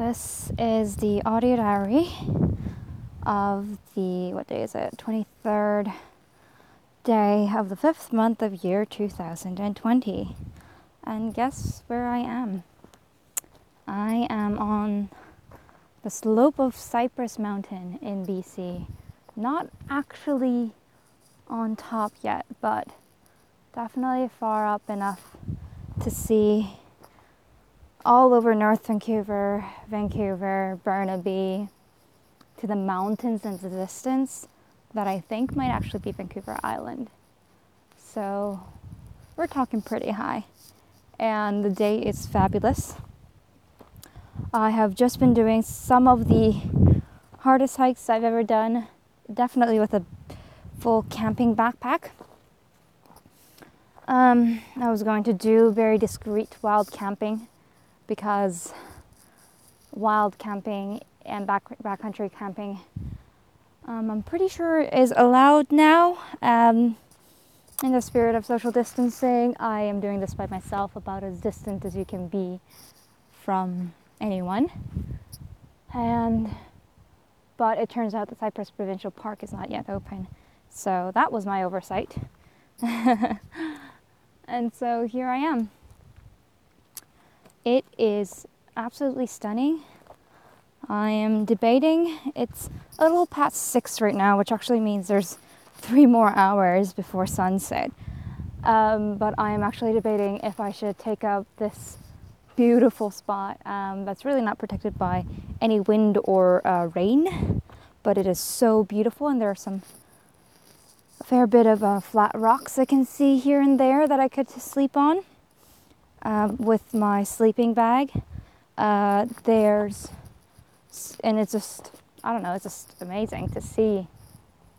This is the audio diary of the, what day is it, 23rd day of the 5th month of year 2020. And guess where I am? I am on the slope of Cypress Mountain in BC. Not actually on top yet, but definitely far up enough to see all over North Vancouver, Vancouver, Burnaby, to the mountains in the distance that I think might actually be Vancouver Island. So we're talking pretty high, and the day is fabulous. I have just been doing some of the hardest hikes I've ever done, definitely with a full camping backpack. I was going to do very discreet wild camping, because wild camping and backcountry camping, I'm pretty sure, is allowed now. In the spirit of social distancing, I am doing this by myself, about as distant as you can be from anyone. But it turns out the Cypress Provincial Park is not yet open, so that was my oversight. And so here I am. It is absolutely stunning. I am debating. It's a little past 6 right now, which actually means there's 3 more hours before sunset. But I am actually debating if I should take up this beautiful spot that's really not protected by any wind or rain. But it is so beautiful, and there are a fair bit of flat rocks I can see here and there that I could sleep on. With my sleeping bag, it's just, I don't know, it's just amazing to see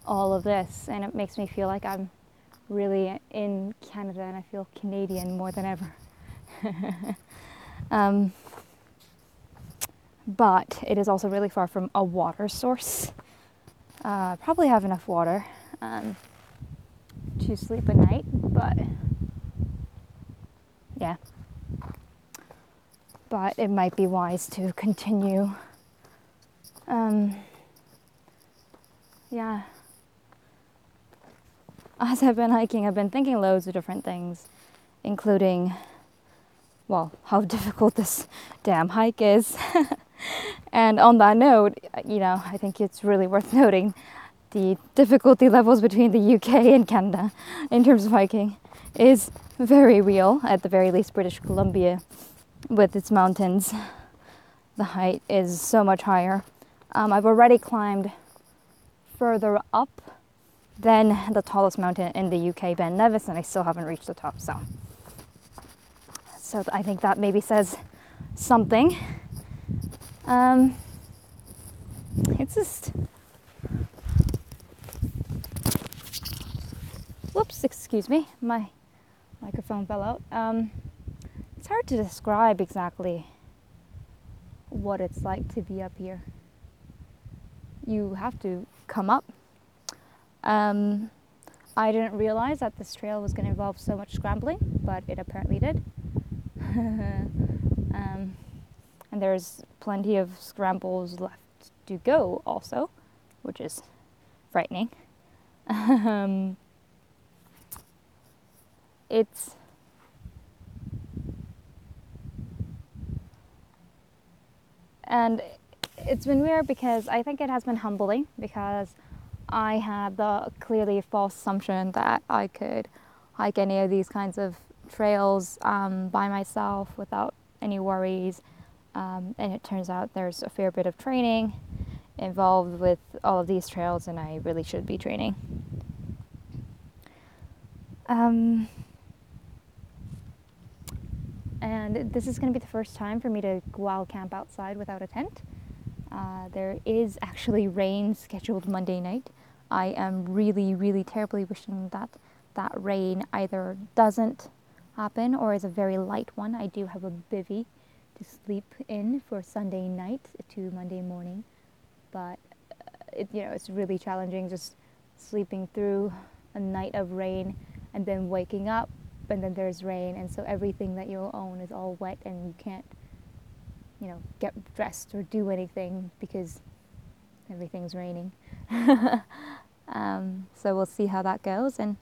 all of this, and it makes me feel like I'm really in Canada, and I feel Canadian more than ever. But it is also really far from a water source. Probably have enough water to sleep at night, but yeah, but it might be wise to continue. As I've been hiking, I've been thinking loads of different things, including, well, how difficult this damn hike is. And on that note, I think it's really worth noting the difficulty levels between the UK and Canada in terms of hiking is very real. At the very least, British Columbia, with its mountains, the height is so much higher. I've already climbed further up than the tallest mountain in the UK, Ben Nevis, and I still haven't reached the top, so I think that maybe says something. It's just, whoops, excuse me, my microphone fell out. It's hard to describe exactly what it's like to be up here. You have to come up. I didn't realize that this trail was going to involve so much scrambling, but it apparently did. And there's plenty of scrambles left to go also, which is frightening. It's been weird, because I think it has been humbling, because I had the clearly false assumption that I could hike any of these kinds of trails by myself without any worries, and it turns out there's a fair bit of training involved with all of these trails, and I really should be training. And this is going to be the first time for me to wild camp outside without a tent. There is actually rain scheduled Monday night. I am really, really terribly wishing that that rain either doesn't happen or is a very light one. I do have a bivvy to sleep in for Sunday night to Monday morning, but it's really challenging just sleeping through a night of rain and then waking up, and then there's rain, and so everything that you own is all wet, and you can't you know, get dressed or do anything because everything's raining. So we'll see how that goes. And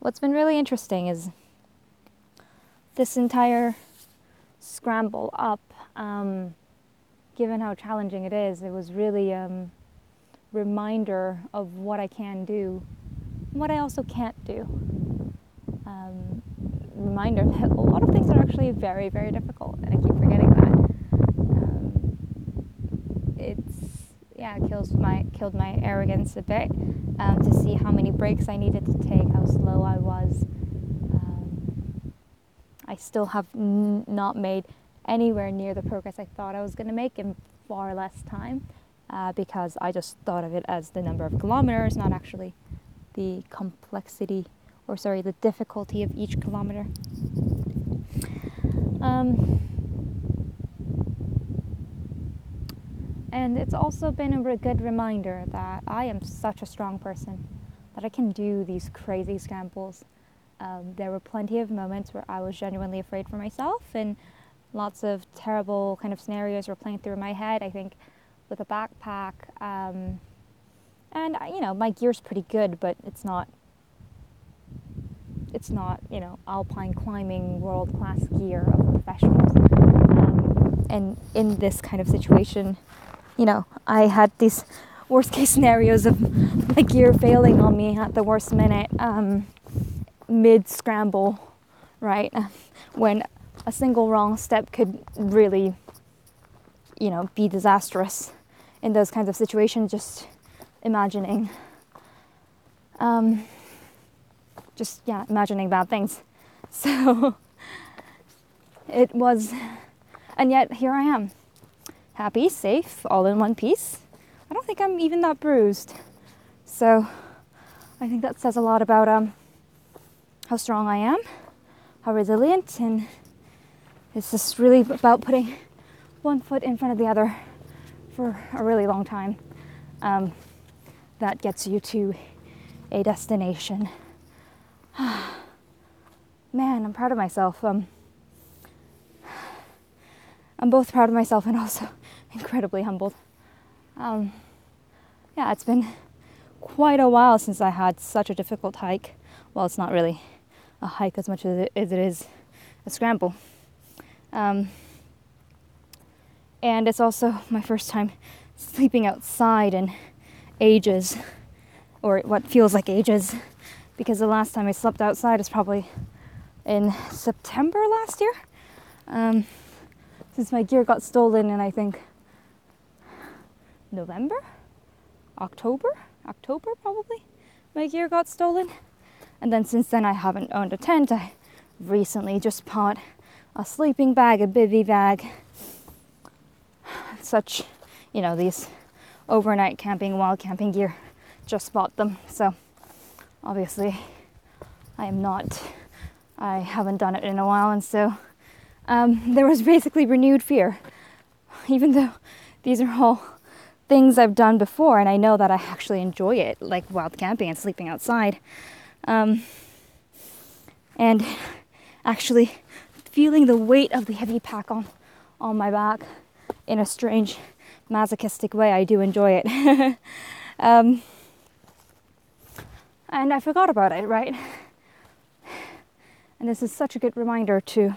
what's been really interesting is this entire scramble up, given how challenging it is, it was really a reminder of what I can do and what I also can't do. Reminder that a lot of things are actually very, very difficult, and I keep forgetting that. It killed my arrogance a bit to see how many breaks I needed to take, how slow I was. I still have not made anywhere near the progress I thought I was going to make in far less time because I just thought of it as the number of kilometers, not actually the complexity, or sorry, the difficulty of each kilometer. And it's also been a good reminder that I am such a strong person, that I can do these crazy scrambles. There were plenty of moments where I was genuinely afraid for myself, and lots of terrible kind of scenarios were playing through my head, I think, with a backpack. And, you know, my gear's pretty good, but it's not, you know, alpine climbing world-class gear of professionals. And in this kind of situation, you know, I had these worst-case scenarios of my gear failing on me at the worst minute, mid-scramble, right? When a single wrong step could really, you know, be disastrous in those kinds of situations, just imagining. Imagining bad things. So it was, and yet here I am, happy, safe, all in one piece. I don't think I'm even that bruised. So I think that says a lot about how strong I am, how resilient, and it's just really about putting one foot in front of the other for a really long time. That gets you to a destination. Man, I'm proud of myself. I'm both proud of myself and also incredibly humbled. Yeah, it's been quite a while since I had such a difficult hike. Well, it's not really a hike as much as it is a scramble. And it's also my first time sleeping outside in ages, or what feels like ages, because the last time I slept outside is probably in September last year, since my gear got stolen in, I think, October probably, my gear got stolen. And then since then I haven't owned a tent. I recently just bought a sleeping bag, a bivy bag, such, you know, these overnight camping, wild camping gear, just bought them. So obviously I haven't done it in a while, and so there was basically renewed fear, even though these are all things I've done before and I know that I actually enjoy it, like wild camping and sleeping outside. And actually feeling the weight of the heavy pack on my back in a strange masochistic way, I do enjoy it. And I forgot about it, right? And this is such a good reminder to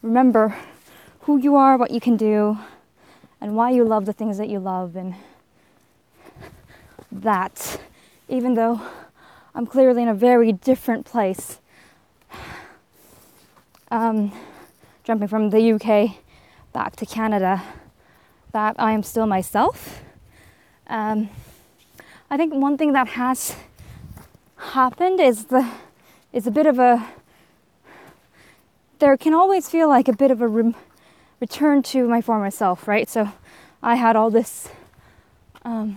remember who you are, what you can do, and why you love the things that you love, and that, even though I'm clearly in a very different place, jumping from the UK back to Canada, that I am still myself. I think one thing that has happened is a bit of a, there can always feel like a bit of a return to my former self, right? So I had all this, you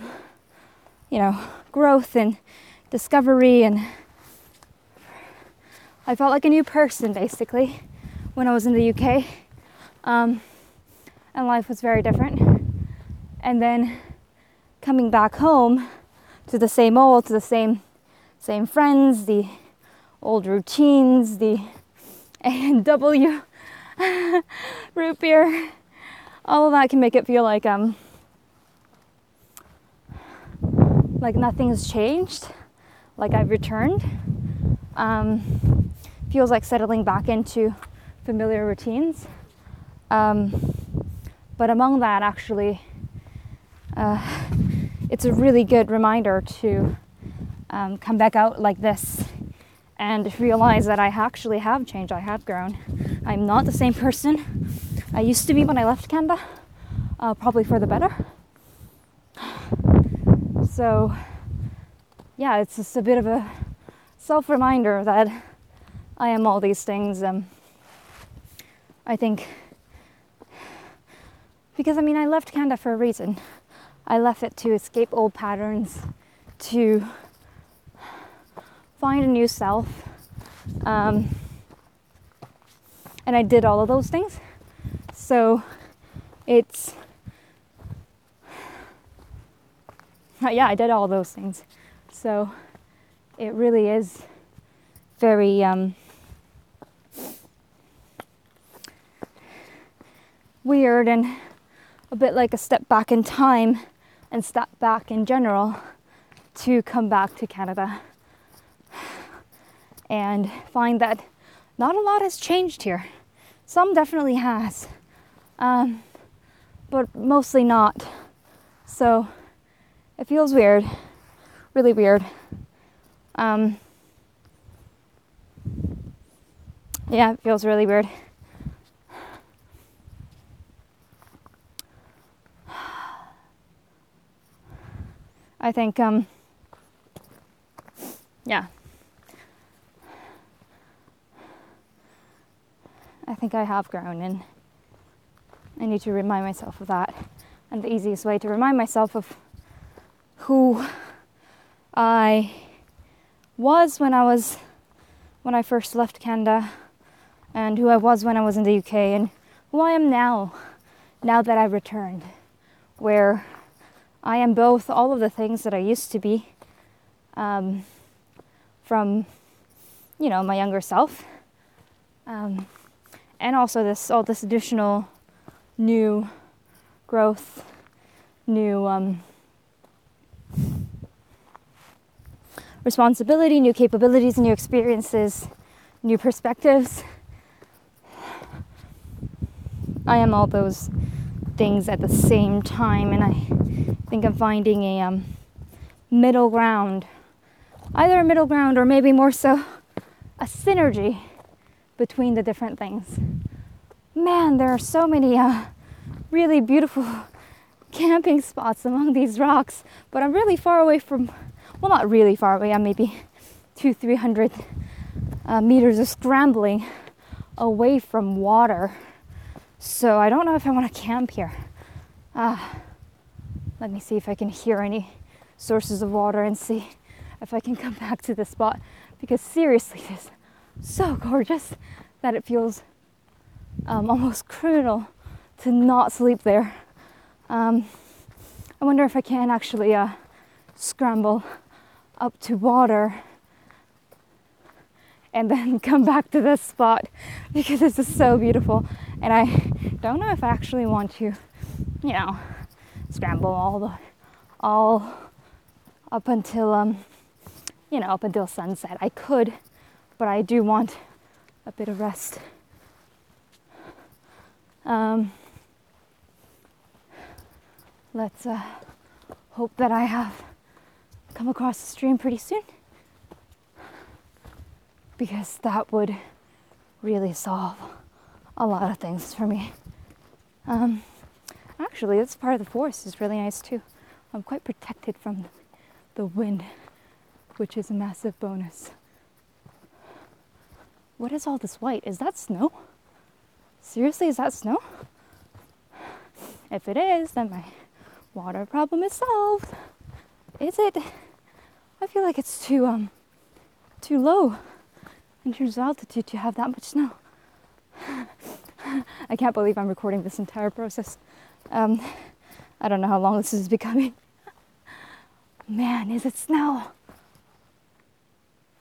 know, growth and discovery, and I felt like a new person basically when I was in the UK, and life was very different. And then coming back home to the same old, to the same friends, the old routines, the A&W root beer, all of that can make it feel like nothing has changed, like I've returned. Feels like settling back into familiar routines. But among that, actually, it's a really good reminder to come back out like this and realize that I actually have changed, I have grown. I'm not the same person I used to be when I left Canada, probably for the better. So yeah, it's just a bit of a self-reminder that I am all these things. I think, because I mean, I left Canada for a reason. I left it to escape old patterns, to find a new self. And I did all of those things. So it's, yeah, I did all those things. So it really is very, weird and a bit like a step back in time and step back in general to come back to Canada and find that not a lot has changed here. Some definitely has, but mostly not. So it feels weird, really weird. Yeah, it feels really weird. I think, yeah. I think I have grown, and I need to remind myself of that. And the easiest way to remind myself of who I was when I first left Canada, and who I was when I was in the UK, and who I am now that I've returned, where I am both all of the things that I used to be, from, you know, my younger self, and also all this additional new growth, new responsibility, new capabilities, new experiences, new perspectives. I am all those things at the same time, and I think I'm finding a middle ground, either a middle ground or maybe more so a synergy between the different things. Man, there are so many really beautiful camping spots among these rocks, but I'm really far away from, well, not really far away, I'm maybe 200-300 meters of scrambling away from water. So I don't know if I want to camp here. Let me see if I can hear any sources of water and see if I can come back to this spot, because seriously, it is so gorgeous that it feels almost criminal to not sleep there. I wonder if I can actually scramble up to water and then come back to this spot, because this is so beautiful. And I don't know if I actually want to, you know, scramble all up until, you know, up until sunset. I could, but I do want a bit of rest. Let's hope that I have come across the stream pretty soon, because that would really solve a lot of things for me. Actually, this part of the forest is really nice too. I'm quite protected from the wind, which is a massive bonus. What is all this white? Is that snow? Seriously, is that snow? If it is, then my water problem is solved. Is it? I feel like it's too low in terms of altitude to have that much snow. I can't believe I'm recording this entire process. I don't know how long this is becoming. Man, is it snow?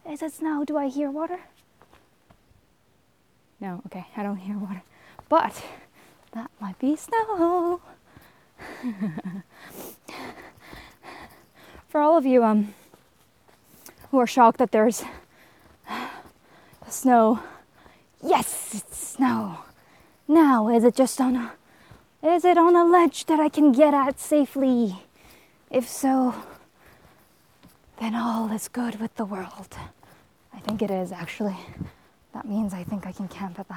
Is it snow? Do I hear water? No, okay, I don't hear water. But That might be snow. For all of you who are shocked that there's snow, yes, it's snow. Now, is it on a ledge that I can get at safely? If so, then all is good with the world. I think it is, actually. That means I think I can camp at the